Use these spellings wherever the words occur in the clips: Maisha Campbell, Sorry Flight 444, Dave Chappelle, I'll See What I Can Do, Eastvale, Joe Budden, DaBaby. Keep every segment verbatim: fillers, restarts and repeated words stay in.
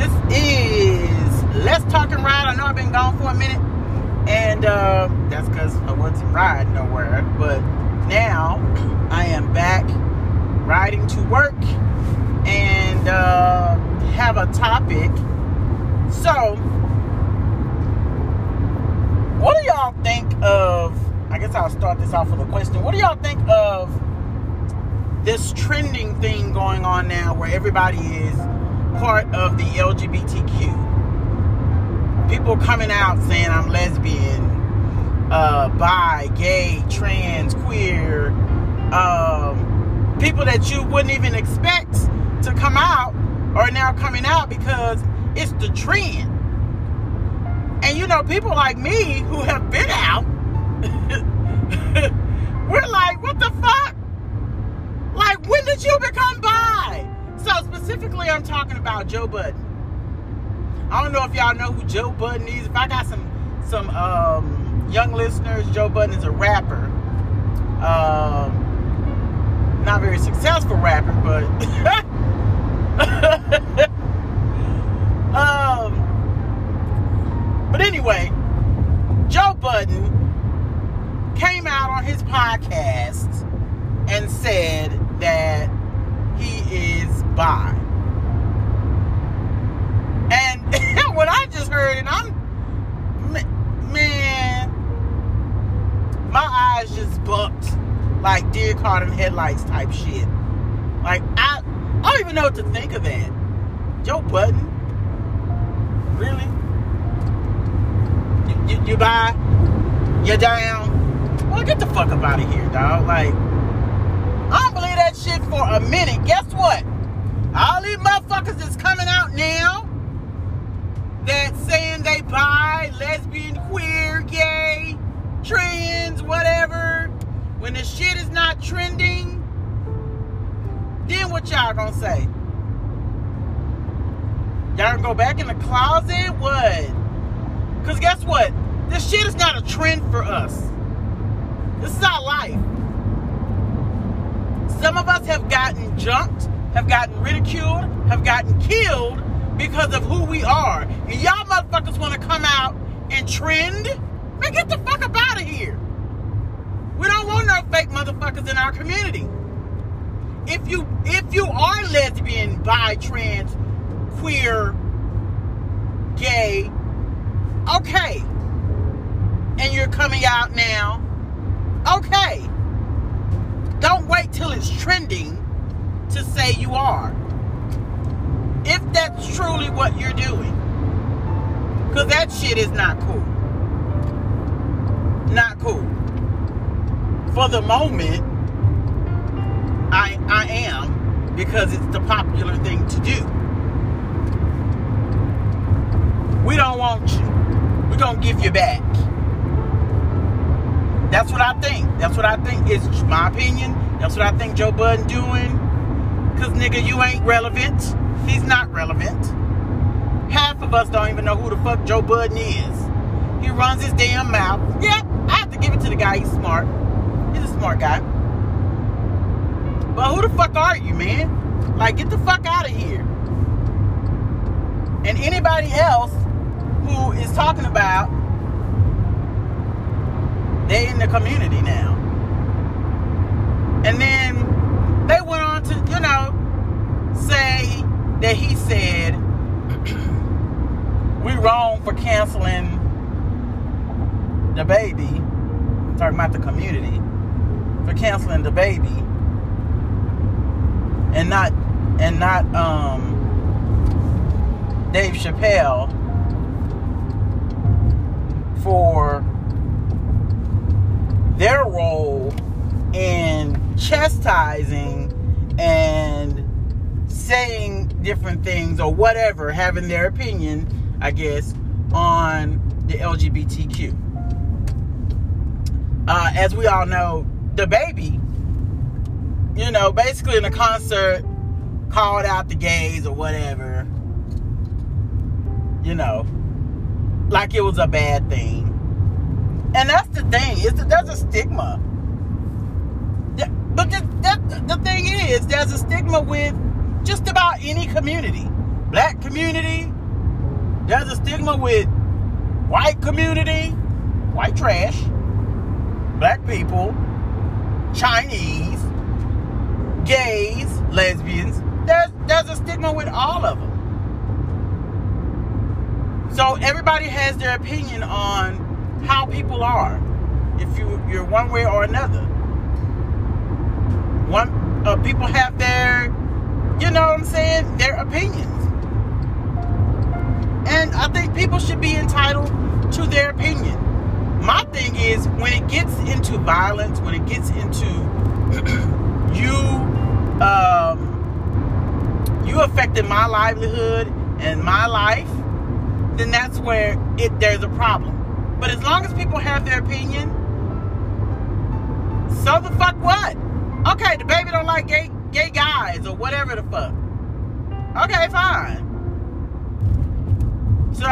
This is Let's Talk and Ride. I know I've been gone for a minute, and uh, that's because I wasn't riding nowhere. But now I am back riding to work, and uh, have a topic. So, what do y'all think of? I guess I'll start this off with a question. What do y'all think of this trending thing going on now where everybody is part of the L G B T Q? People coming out saying I'm lesbian, uh, bi, gay, trans, queer. Um, people that you wouldn't even expect to come out are now coming out because it's the trend. And you know, people like me who have been out, we're like, what the fuck? Like, when did you become bi? So specifically, I'm talking about Joe Budden. I don't know if y'all know who Joe Budden is. If I got some some um, young listeners, Joe Budden is a rapper. Um, not very successful rapper, but um, but anyway, Joe Budden came out on his podcast and said that he is bi. And what I just heard, and I'm, man, my eyes just bucked like deer caught in headlights type shit. Like, I, I don't even know what to think of that. Joe Budden? Really? You, you, you bi? You down? Well, get the fuck up out of here, dog. Like, I don't believe that shit for a minute. Guess what? All these motherfuckers that's coming out now that saying they bi, lesbian, queer, gay, trans, whatever. When the shit is not trending, then what y'all gonna say? Y'all gonna go back in the closet? What? Because guess what? This shit is not a trend for us. This is our life. Some of us have gotten jumped, have gotten ridiculed, have gotten killed because of who we are. And y'all motherfuckers want to come out and trend? Man, get the fuck up out of here. We don't want no fake motherfuckers in our community. If you, if you are lesbian, bi, trans, queer, gay, okay, and you're coming out now, okay, don't wait till it's trending to say you are, if that's truly what you're doing, because that shit is not cool. Not cool. For the moment, I, I am, because it's the popular thing to do. We don't want you. We're going to give you back. That's what I think. That's what I think. It's my opinion. That's what I think Joe Budden doing. Because, nigga, you ain't relevant. He's not relevant. Half of us don't even know who the fuck Joe Budden is. He runs his damn mouth. Yep, I have to give it to the guy. He's smart. He's a smart guy. But who the fuck are you, man? Like, get the fuck out of here. And anybody else who is talking about, they're in the community now. And then they went on to, you know, say that he said we wrong for canceling DaBaby. I'm talking about the community. For canceling DaBaby. And not and not um Dave Chappelle for their role in chastising and saying different things or whatever, having their opinion, I guess, on the L G B T Q. Uh, as we all know, DaBaby, you know, basically in a concert, called out the gays or whatever, you know, like it was a bad thing. And that's the thing, is that there's a stigma. But the, the, the thing is, there's a stigma with just about any community. black community. There's a stigma with white community, white trash, black people, Chinese, gays, lesbians. There's, there's a stigma with all of them. So everybody has their opinion on how people are, if you, you're one way or another. One uh, people have their, you know what I'm saying, their opinions. And I think people should be entitled to their opinion. My thing is, when it gets into violence, when it gets into you, um, you affecting my livelihood and my life, then that's where it there's a problem. But as long as people have their opinion, so the fuck what? Okay, the baby don't like gay gay guys or whatever the fuck. Okay, fine. So,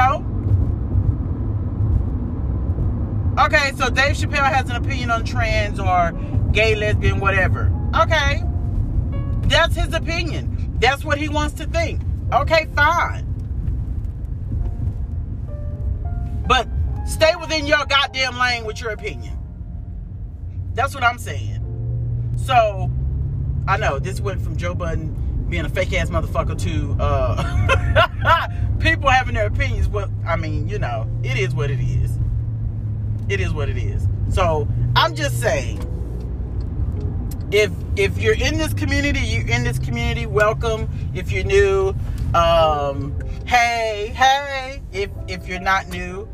okay, so Dave Chappelle has an opinion on trans or gay, lesbian, whatever. Okay, that's his opinion. That's what he wants to think. Okay, fine. But stay within your goddamn lane with your opinion. That's what I'm saying. So, I know this went from Joe Budden being a fake ass motherfucker to uh, people having their opinions. Well, I mean, you know, it is what it is. It is what it is. So I'm just saying, if if you're in this community, you're in this community. Welcome. If you're new, um, hey, hey. If if you're not new,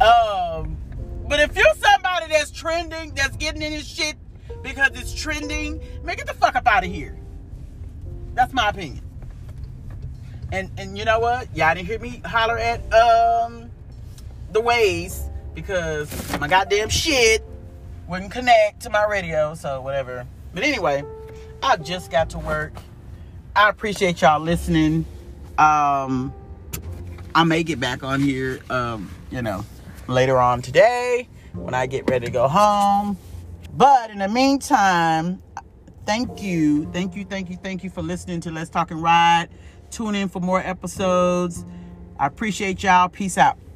um, but if you're somebody that's trending, that's getting in this shit because it's trending, man, get the fuck up out of here. That's my opinion. And and you know what? Y'all didn't hear me holler at um the waves because my goddamn shit wouldn't connect to my radio, so whatever. But anyway, I just got to work. I appreciate y'all listening. Um I may get back on here um, you know, later on today when I get ready to go home. But in the meantime, thank you, thank you, thank you, thank you for listening to Let's Talk and Ride. Tune in for more episodes. I appreciate y'all. Peace out.